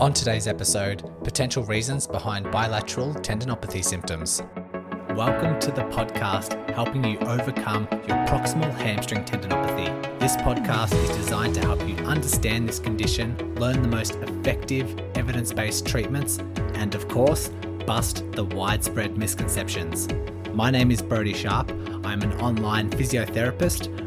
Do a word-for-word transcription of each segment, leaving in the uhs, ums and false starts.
On today's episode, potential reasons behind bilateral tendinopathy symptoms. Welcome to the podcast helping you overcome your proximal hamstring tendinopathy. This podcast is designed to help you understand this condition, learn the most effective evidence-based treatments, and of course, bust the widespread misconceptions. My name is Brodie Sharp. I'm an online physiotherapist,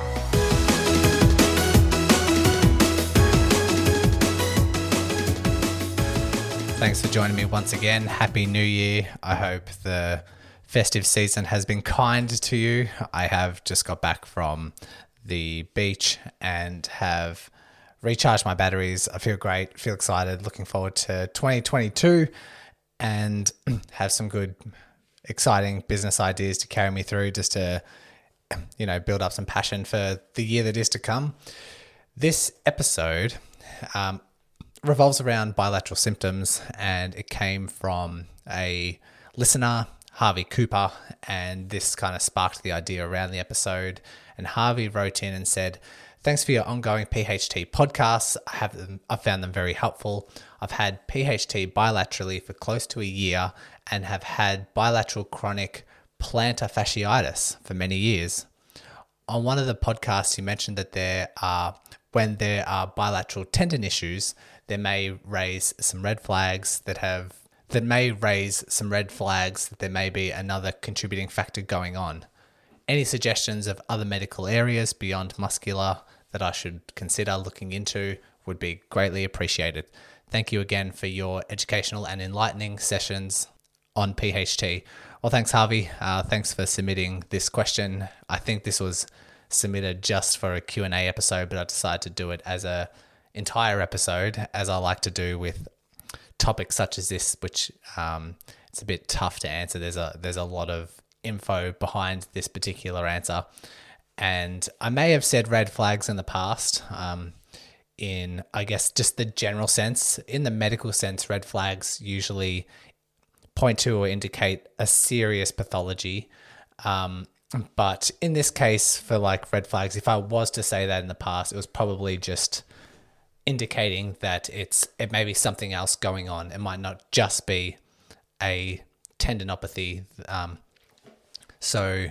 Thanks for joining me once again. Happy New Year. I hope the festive season has been kind to you. I have just got back from the beach and have recharged my batteries. I feel great, feel excited, looking forward to twenty twenty-two and have some good, exciting business ideas to carry me through just to, you know, build up some passion for the year that is to come. This episode, um, revolves around bilateral symptoms, and it came from a listener, Harvey Cooper, and this kind of sparked the idea around the episode. And Harvey wrote in and said, "Thanks for your ongoing P H T podcasts. I have them, I've found them very helpful. I've had P H T bilaterally for close to a year and have had bilateral chronic plantar fasciitis for many years. On one of the podcasts, you mentioned that there are when there are bilateral tendon issues, there may raise some red flags that have that may raise some red flags that there may be another contributing factor going on. Any suggestions of other medical areas beyond muscular that I should consider looking into would be greatly appreciated. Thank you again for your educational and enlightening sessions on P H T." Well, thanks, Harvey. Uh, thanks for submitting this question. I think this was submitted just for a Q and A episode, but I decided to do it as a entire episode, as I like to do with topics such as this, which um, it's a bit tough to answer. There's a there's a lot of info behind this particular answer, and I may have said red flags in the past. Um, in I guess just the general sense, in the medical sense, red flags usually point to or indicate a serious pathology. Um, But in this case, for like red flags, if I was to say that in the past, it was probably just indicating that it's it may be something else going on. It might not just be a tendinopathy. Um, so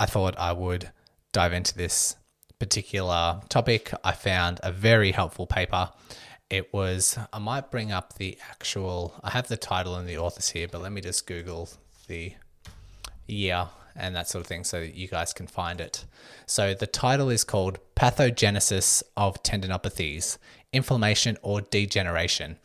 I thought I would dive into this particular topic. I found a very helpful paper. It was, I might bring up the actual, I have the title and the authors here, but let me just Google the year and that sort of thing so that you guys can find it. So the title is called Pathogenesis of Tendinopathies: Inflammation or Degeneration.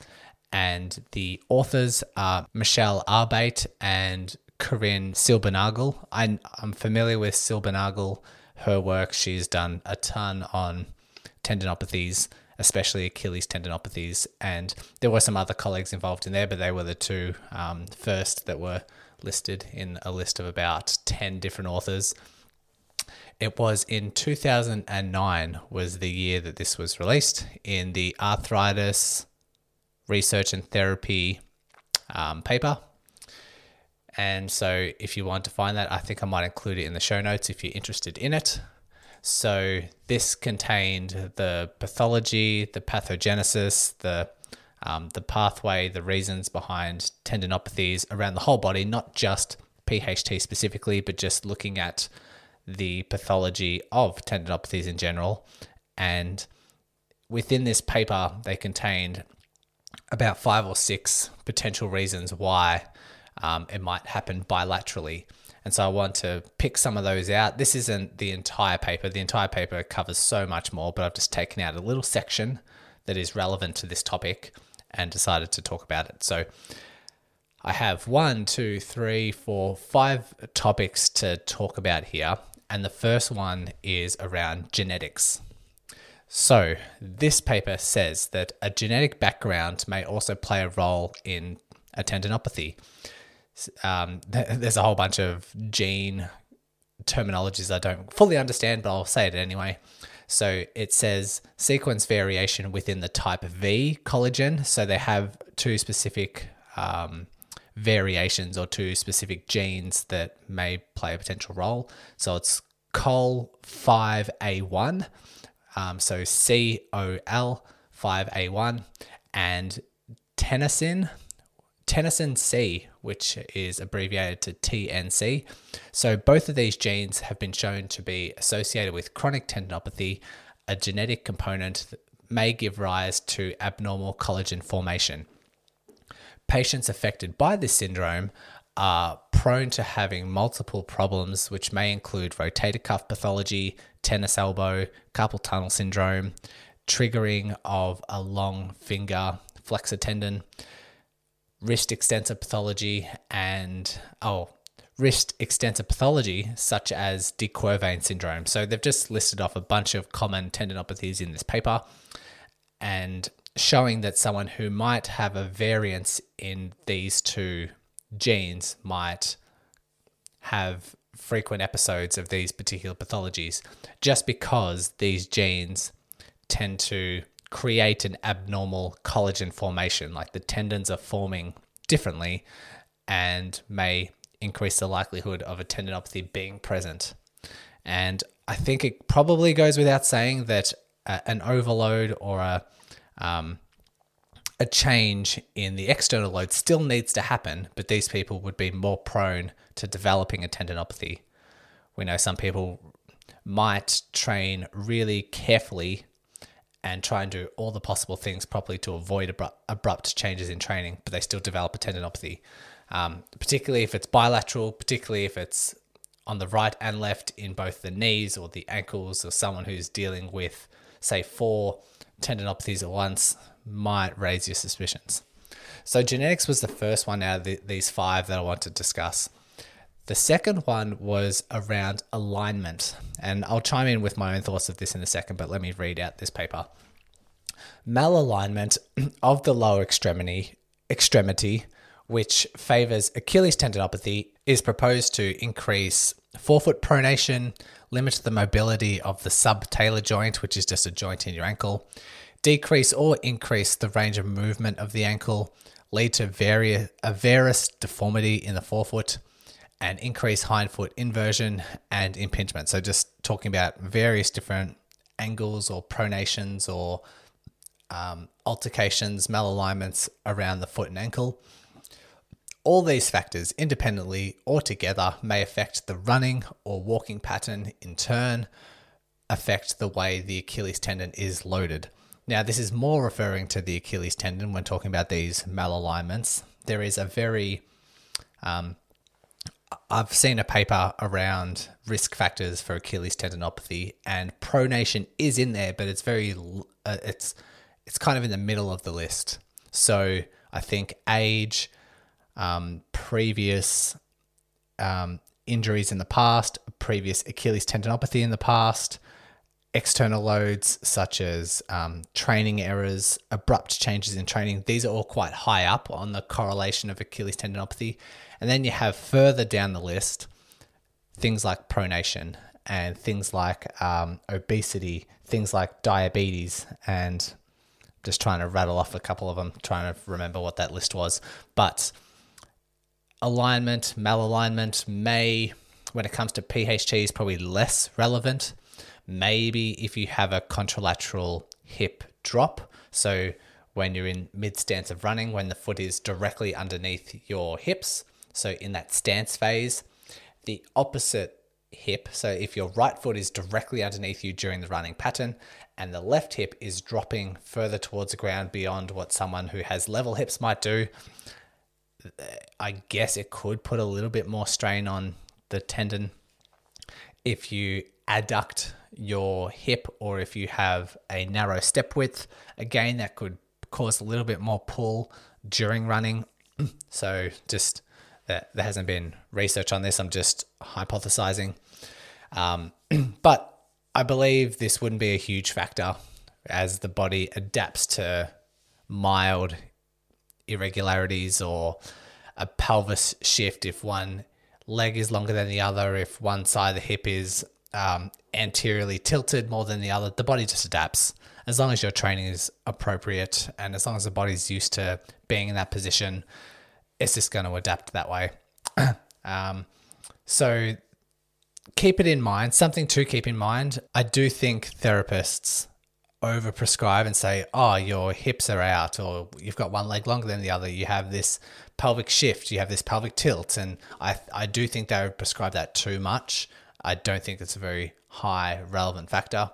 And the authors are Michelle Arbate and Corinne Silbernagel. I'm, I'm familiar with Silbernagel, her work. She's done a ton on tendinopathies, especially Achilles tendinopathies. And there were some other colleagues involved in there, but they were the two um, first that were listed in a list of about ten different authors. It was in two thousand nine was the year that this was released in the Arthritis Research and Therapy um, paper. And so if you want to find that, I think I might include it in the show notes if you're interested in it. So this contained the pathology, the pathogenesis, the Um, the pathway, the reasons behind tendinopathies around the whole body, not just P H T specifically, but just looking at the pathology of tendinopathies in general. And within this paper, they contained about five or six potential reasons why um, it might happen bilaterally. And so I want to pick some of those out. This isn't the entire paper. The entire paper covers so much more, but I've just taken out a little section that is relevant to this topic and decided to talk about it. So I have one, two, three, four, five topics to talk about here. And the first one is around genetics. So this paper says that a genetic background may also play a role in a tendinopathy. Um, there's a whole bunch of gene terminologies I don't fully understand, but I'll say it anyway. So it says sequence variation within the type V collagen. So they have two specific um, variations or two specific genes that may play a potential role. So it's C O L five A one, um, so C O L five A one, and tenacin, tenacin C, which is abbreviated to T N C. So both of these genes have been shown to be associated with chronic tendinopathy. A genetic component that may give rise to abnormal collagen formation. Patients affected by this syndrome are prone to having multiple problems, which may include rotator cuff pathology, tennis elbow, carpal tunnel syndrome, triggering of a long finger flexor tendon, wrist extensor pathology, and oh, wrist extensor pathology such as de Quervain syndrome. So they've just listed off a bunch of common tendinopathies in this paper, and showing that someone who might have a variance in these two genes might have frequent episodes of these particular pathologies, just because these genes tend to create an abnormal collagen formation, like the tendons are forming differently and may increase the likelihood of a tendinopathy being present. And I think it probably goes without saying that a, an overload or a um, a change in the external load still needs to happen, but these people would be more prone to developing a tendinopathy. We know some people might train really carefully and try and do all the possible things properly to avoid abrupt, abrupt changes in training, but they still develop a tendinopathy, um, particularly if it's bilateral, particularly if it's on the right and left in both the knees or the ankles, or someone who's dealing with, say, four tendinopathies at once might raise your suspicions. So genetics was the first one out of the, these five that I want to discuss. The second one was around alignment, and I'll chime in with my own thoughts of this in a second, but let me read out this paper. Malalignment of the lower extremity, extremity, which favors Achilles tendinopathy, is proposed to increase forefoot pronation, limit the mobility of the subtalar joint, which is just a joint in your ankle, decrease or increase the range of movement of the ankle, lead to various, a varus deformity in the forefoot, and increase hindfoot inversion and impingement. So just talking about various different angles or pronations or um, altercations, malalignments around the foot and ankle. All these factors independently or together may affect the running or walking pattern, in turn affect the way the Achilles tendon is loaded. Now, this is more referring to the Achilles tendon when talking about these malalignments. There is a very... Um, I've seen a paper around risk factors for Achilles tendinopathy, and pronation is in there, but it's very, uh, it's, it's kind of in the middle of the list. So I think age, um, previous um, injuries in the past, previous Achilles tendinopathy in the past, external loads such as um, training errors, abrupt changes in training. These are all quite high up on the correlation of Achilles tendinopathy. And then you have further down the list things like pronation and things like um, obesity, things like diabetes, and just trying to rattle off a couple of them, trying to remember what that list was. But alignment, malalignment may, when it comes to P H T, is probably less relevant. Maybe if you have a contralateral hip drop, so when you're in mid stance of running, when the foot is directly underneath your hips, so in that stance phase, the opposite hip, so if your right foot is directly underneath you during the running pattern and the left hip is dropping further towards the ground beyond what someone who has level hips might do, I guess it could put a little bit more strain on the tendon. If you adduct your hip, or if you have a narrow step width, again, that could cause a little bit more pull during running. So just that, there hasn't been research on this. I'm just hypothesizing. Um, but I believe this wouldn't be a huge factor, as the body adapts to mild irregularities or a pelvis shift if one leg is longer than the other, if one side of the hip is um, anteriorly tilted more than the other, the body just adapts. As long as your training is appropriate and as long as the body's used to being in that position, it's just going to adapt that way. um, so keep it in mind, something to keep in mind. I do think therapists overprescribe and say, oh, your hips are out, or you've got one leg longer than the other, you have this pelvic shift, you have this pelvic tilt. And I I do think they overprescribe that too much. I don't think it's a very high relevant factor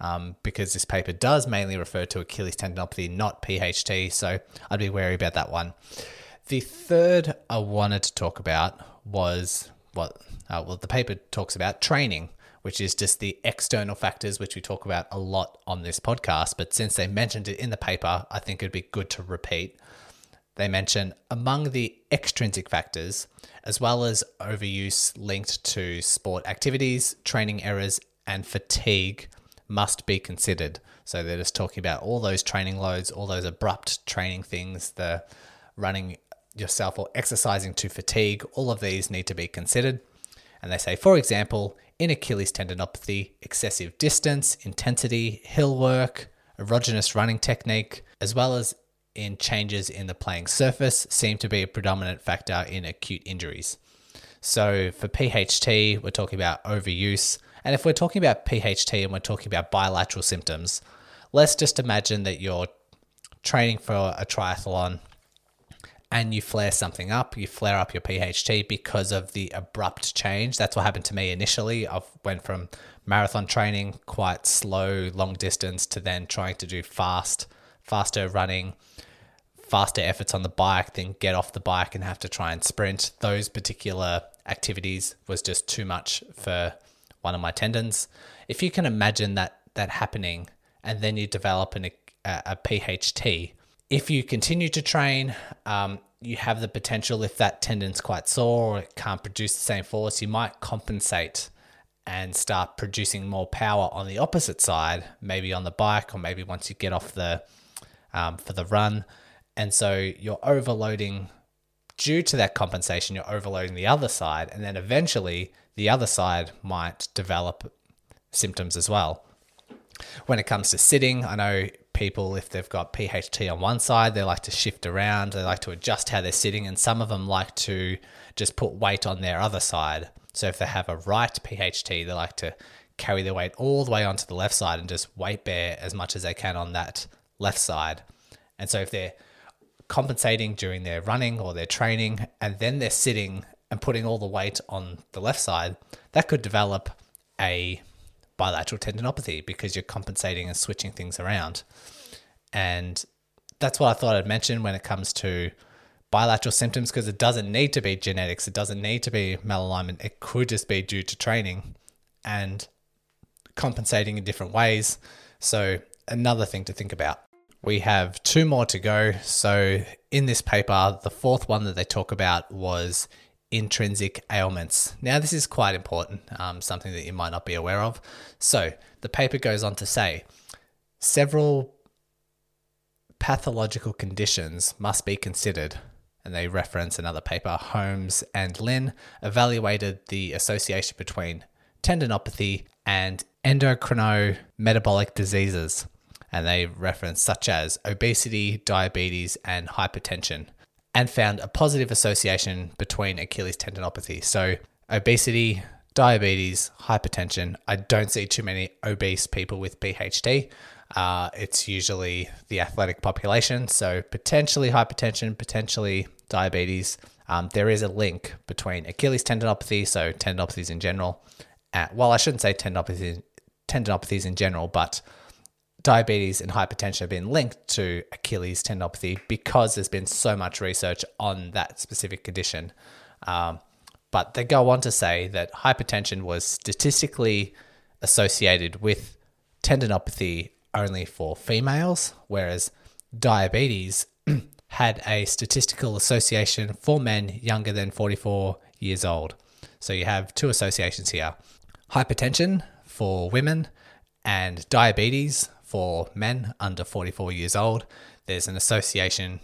um, because this paper does mainly refer to Achilles tendinopathy, not P H T. So I'd be wary about that one. The third I wanted to talk about was what uh, well the paper talks about training, which is just the external factors, which we talk about a lot on this podcast. But since they mentioned it in the paper, I think it'd be good to repeat. They mention among the extrinsic factors, as well as overuse linked to sport activities, training errors, and fatigue must be considered. So they're just talking about all those training loads, all those abrupt training things, the running yourself or exercising to fatigue, all of these need to be considered. And they say, for example, in Achilles tendinopathy, excessive distance, intensity, hill work, erogenous running technique, as well as in changes in the playing surface, seem to be a predominant factor in acute injuries. So for P H T, we're talking about overuse. And if we're talking about P H T and we're talking about bilateral symptoms, let's just imagine that you're training for a triathlon and you flare something up, you flare up your P H T because of the abrupt change. That's what happened to me initially. I went from marathon training, quite slow, long distance, to then trying to do fast, faster running, faster efforts on the bike, then get off the bike and have to try and sprint. Those particular activities was just too much for one of my tendons. If you can imagine that that happening and then you develop an, a, a P H T, if you continue to train, um, you have the potential, if that tendon's quite sore or it can't produce the same force, you might compensate and start producing more power on the opposite side, maybe on the bike or maybe once you get off the um, for the run. And so you're overloading, due to that compensation, you're overloading the other side, and then eventually the other side might develop symptoms as well. When it comes to sitting, I know people, if they've got P H T on one side, they like to shift around, they like to adjust how they're sitting, and some of them like to just put weight on their other side. So if they have a right P H T, they like to carry their weight all the way onto the left side and just weight bear as much as they can on that left side. And so if they're compensating during their running or their training, and then they're sitting and putting all the weight on the left side, that could develop a bilateral tendinopathy because you're compensating and switching things around. And that's what I thought I'd mention when it comes to bilateral symptoms, because it doesn't need to be genetics, it doesn't need to be malalignment, it could just be due to training and compensating in different ways. So another thing to think about. We have two more to go. So in this paper, the fourth one that they talk about was intrinsic ailments. Now, this is quite important, um, something that you might not be aware of. So the paper goes on to say, several pathological conditions must be considered. And they reference another paper, Holmes and Lynn, evaluated the association between tendinopathy and endocrino-metabolic diseases. And they reference such as obesity, diabetes, and hypertension, and found a positive association between Achilles tendinopathy. So obesity, diabetes, hypertension. I don't see too many obese people with P H T. Uh, it's usually the athletic population. So potentially hypertension, potentially diabetes. Um, there is a link between Achilles tendinopathy, so tendinopathies in general. Uh, well, I shouldn't say tendinopathies, tendinopathies in general, but diabetes and hypertension have been linked to Achilles tendinopathy because there's been so much research on that specific condition. Um, but they go on to say that hypertension was statistically associated with tendinopathy only for females, whereas diabetes had a statistical association for men younger than forty-four years old. So you have two associations here, hypertension for women and diabetes for men under forty-four years old. There's an association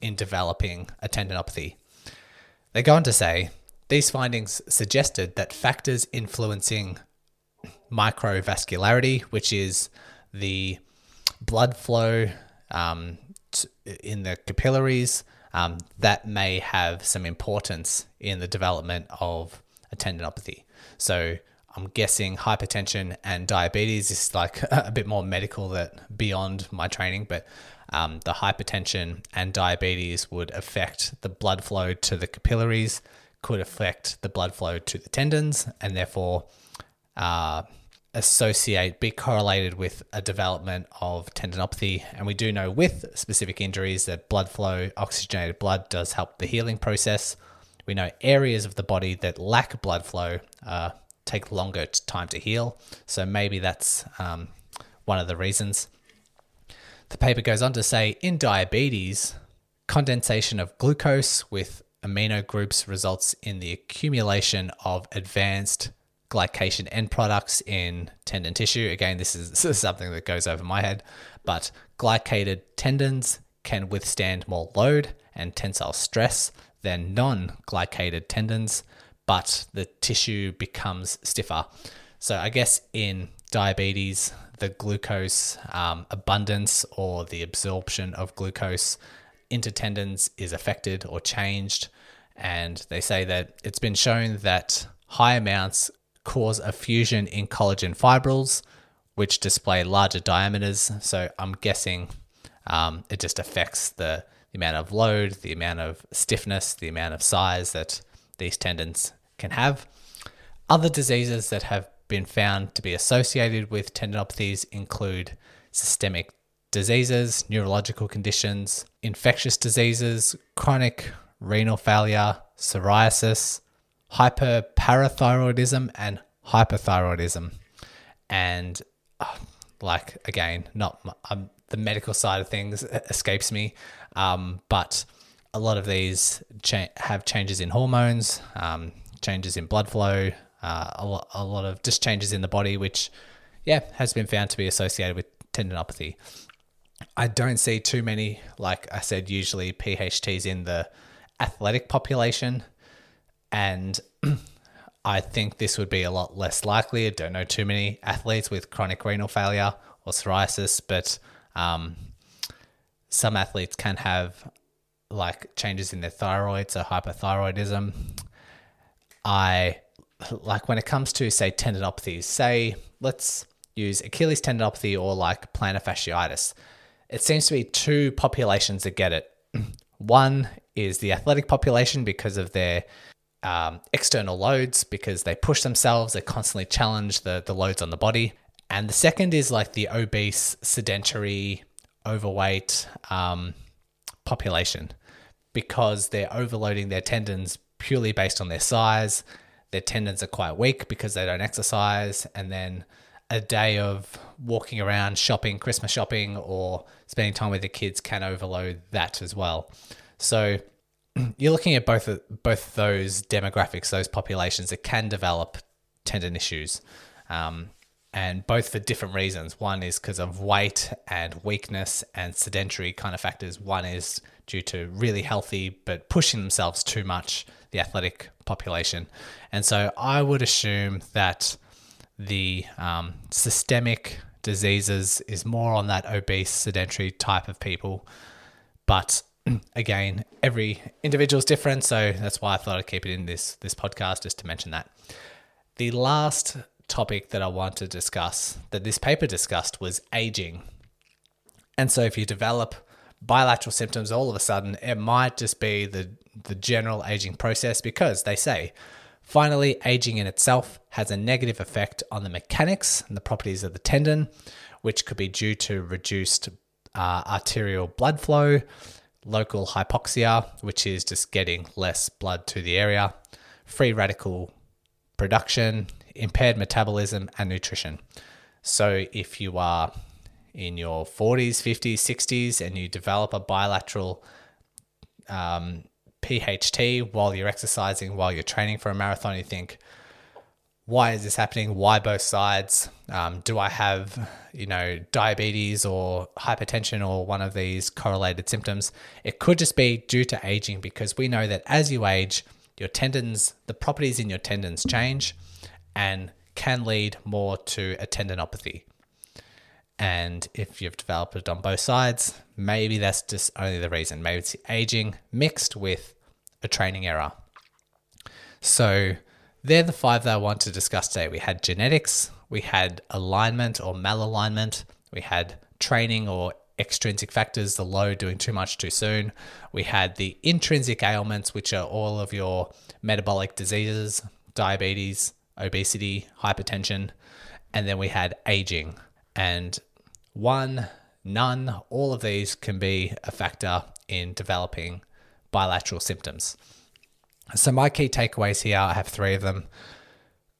in developing a tendinopathy. They go on to say These findings suggested that factors influencing microvascularity, which is the blood flow um, t- in the capillaries, um, that may have some importance in the development of a tendinopathy. So I'm guessing hypertension and diabetes is like a bit more medical that beyond my training, but um, the hypertension and diabetes would affect the blood flow to the capillaries, could affect the blood flow to the tendons, and therefore uh, associate, be correlated with a development of tendinopathy. And we do know with specific injuries that blood flow, oxygenated blood, does help the healing process. We know areas of the body that lack blood flow uh, take longer time to heal. So maybe that's um, one of the reasons. The paper goes on to say in diabetes, condensation of glucose with amino groups results in the accumulation of advanced glycation end products in tendon tissue. Again, this is, this is something that goes over my head, but glycated tendons can withstand more load and tensile stress than non-glycated tendons, but the tissue becomes stiffer. So I guess in diabetes, the glucose um, abundance or the absorption of glucose into tendons is affected or changed, and they say that it's been shown that high amounts cause a fusion in collagen fibrils, which display larger diameters. So I'm guessing um, it just affects the, the amount of load, the amount of stiffness, the amount of size that these tendons can have. Other diseases that have been found to be associated with tendinopathies include systemic diseases, neurological conditions, infectious diseases, chronic renal failure, psoriasis, hyperparathyroidism, and hyperthyroidism. And uh, like, again, not my, um, the medical side of things escapes me, um, but a lot of these cha- have changes in hormones, um, changes in blood flow, uh, a, lo- a lot of just changes in the body, which, yeah, has been found to be associated with tendinopathy. I don't see too many, like I said, usually P H Ts in the athletic population, and I think this would be a lot less likely. I don't know too many athletes with chronic renal failure or psoriasis, but um, some athletes can have like changes in their thyroid, so hyperthyroidism. I, like when it comes to, say, tendinopathies, say let's use Achilles tendinopathy or like plantar fasciitis. It seems to be two populations that get it. One is the athletic population because of their um, external loads, because they push themselves, they constantly challenge the, the loads on the body. And the second is like the obese, sedentary, overweight um, population, because they're overloading their tendons purely based on their size. Their tendons are quite weak because they don't exercise, and then a day of walking around, shopping, Christmas shopping, or spending time with the kids can overload that as well. So you're looking at both of, both those demographics, those populations that can develop tendon issues, um, and both for different reasons. One is because of weight and weakness and sedentary kind of factors. One is due to really healthy but pushing themselves too much, the athletic population. And so I would assume that the um, systemic diseases is more on that obese, sedentary type of people. But again, every individual is different, so that's why I thought I'd keep it in this, this podcast, just to mention that. The last topic that I want to discuss, that this paper discussed, was aging. And so if you develop bilateral symptoms all of a sudden, it might just be the, the general aging process, because they say, finally, aging in itself has a negative effect on the mechanics and the properties of the tendon, which could be due to reduced uh, arterial blood flow, local hypoxia, which is just getting less blood to the area, free radical production, impaired metabolism, and nutrition. So if you are in your forties, fifties, sixties, and you develop a bilateral um P H T while you're exercising, while you're training for a marathon, you think, why is this happening? Why both sides? Um, do I have, you know, diabetes or hypertension or one of these correlated symptoms? It could just be due to aging, because we know that as you age, your tendons, the properties in your tendons change and can lead more to a tendinopathy. And if you've developed it on both sides, maybe that's just only the reason. Maybe it's aging mixed with a training error. So they're the five that I want to discuss today. We had genetics, we had alignment or malalignment, we had training or extrinsic factors, the low doing too much too soon. We had the intrinsic ailments, which are all of your metabolic diseases, diabetes, obesity, hypertension. And then we had aging. And one, none, all of these can be a factor in developing bilateral symptoms. So my key takeaways here, I have three of them.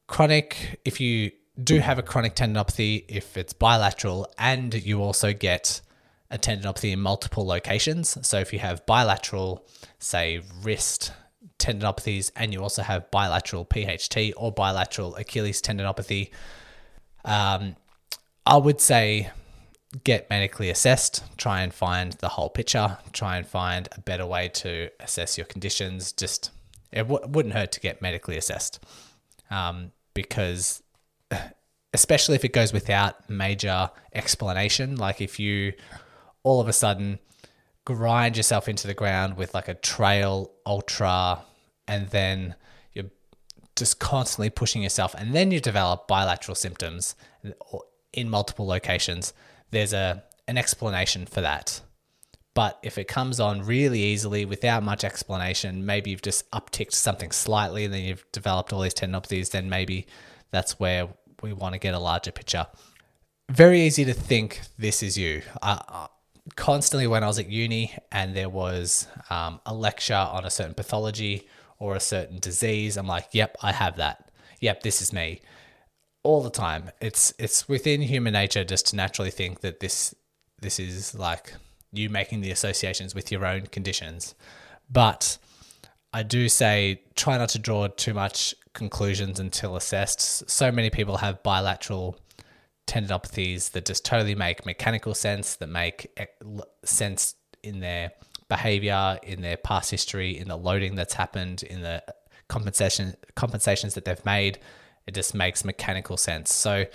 Chronic, if you do have a chronic tendinopathy, if it's bilateral and you also get a tendinopathy in multiple locations. So if you have bilateral, say wrist tendinopathies, and you also have bilateral P H T or bilateral Achilles tendinopathy, um, I would say get medically assessed, try and find the whole picture, try and find a better way to assess your conditions. Just, it w- wouldn't hurt to get medically assessed um, because especially if it goes without major explanation, like if you all of a sudden grind yourself into the ground with like a trail ultra and then you're just constantly pushing yourself and then you develop bilateral symptoms in multiple locations, there's a an explanation for that. But if it comes on really easily without much explanation, maybe you've just upticked something slightly and then you've developed all these tendinopathies, then maybe that's where we want to get a larger picture. Very easy to think this is you. I, I constantly when I was at uni and there was um, a lecture on a certain pathology or a certain disease, I'm like, yep, I have that. Yep, this is me. All the time. It's it's within human nature just to naturally think that this this is like you making the associations with your own conditions. But I do say try not to draw too much conclusions until assessed. So many people have bilateral tendinopathies that just totally make mechanical sense, that make sense in their behavior, in their past history, in the loading that's happened, in the compensation compensations that they've made. It just makes mechanical sense. So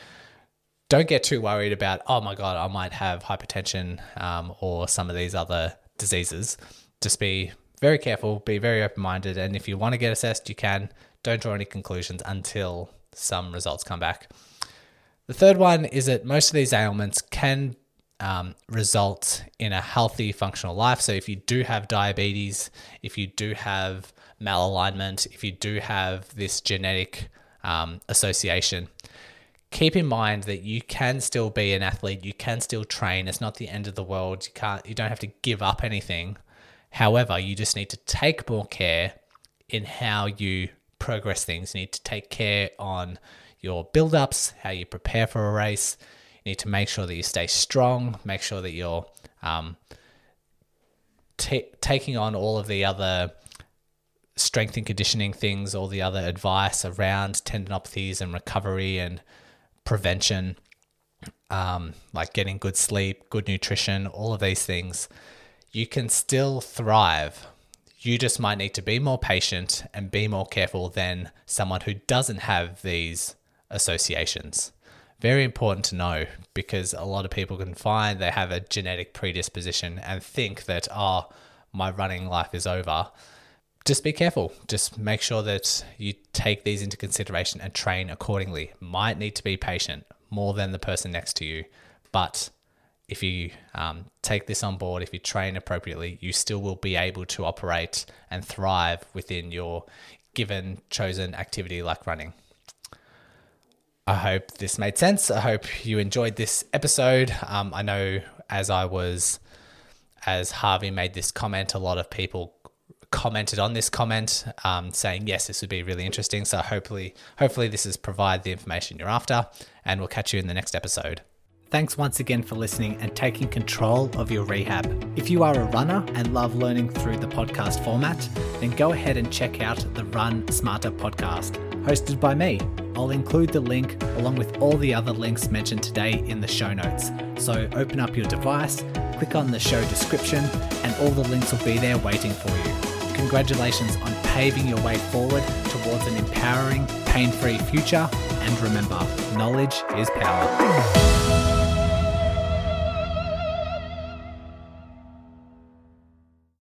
don't get too worried about, oh my God, I might have hypertension um, or some of these other diseases. Just be very careful, be very open-minded. And if you want to get assessed, you can. Don't draw any conclusions until some results come back. The third one is that most of these ailments can um, result in a healthy, functional life. So if you do have diabetes, if you do have malalignment, if you do have this genetic Um, association, keep in mind that you can still be an athlete, you can still train. It's not the end of the world. You can't, you don't have to give up anything. However, you just need to take more care in how you progress things. You need to take care on your build-ups, how you prepare for a race. You need to make sure that you stay strong, make sure that you're um, t- taking on all of the other strength and conditioning things, all the other advice around tendinopathies and recovery and prevention, um, like getting good sleep, good nutrition, all of these things. You can still thrive. You just might need to be more patient and be more careful than someone who doesn't have these associations. Very important to know, because a lot of people can find they have a genetic predisposition and think that, oh, my running life is over. Just be careful. Just make sure that you take these into consideration and train accordingly. Might need to be patient more than the person next to you. But if you um, take this on board, if you train appropriately, you still will be able to operate and thrive within your given chosen activity like running. I hope this made sense. I hope you enjoyed this episode. Um, I know as I was, as Harvey made this comment, a lot of people commented on this comment um, saying, yes, this would be really interesting. So hopefully, hopefully this is provide the information you're after, and we'll catch you in the next episode. Thanks once again for listening and taking control of your rehab. If you are a runner and love learning through the podcast format, then go ahead and check out the Run Smarter podcast hosted by me. I'll include the link along with all the other links mentioned today in the show notes. So open up your device, click on the show description, and all the links will be there waiting for you. congratulations on paving your way forward towards an empowering, pain-free future. And remember, knowledge is power.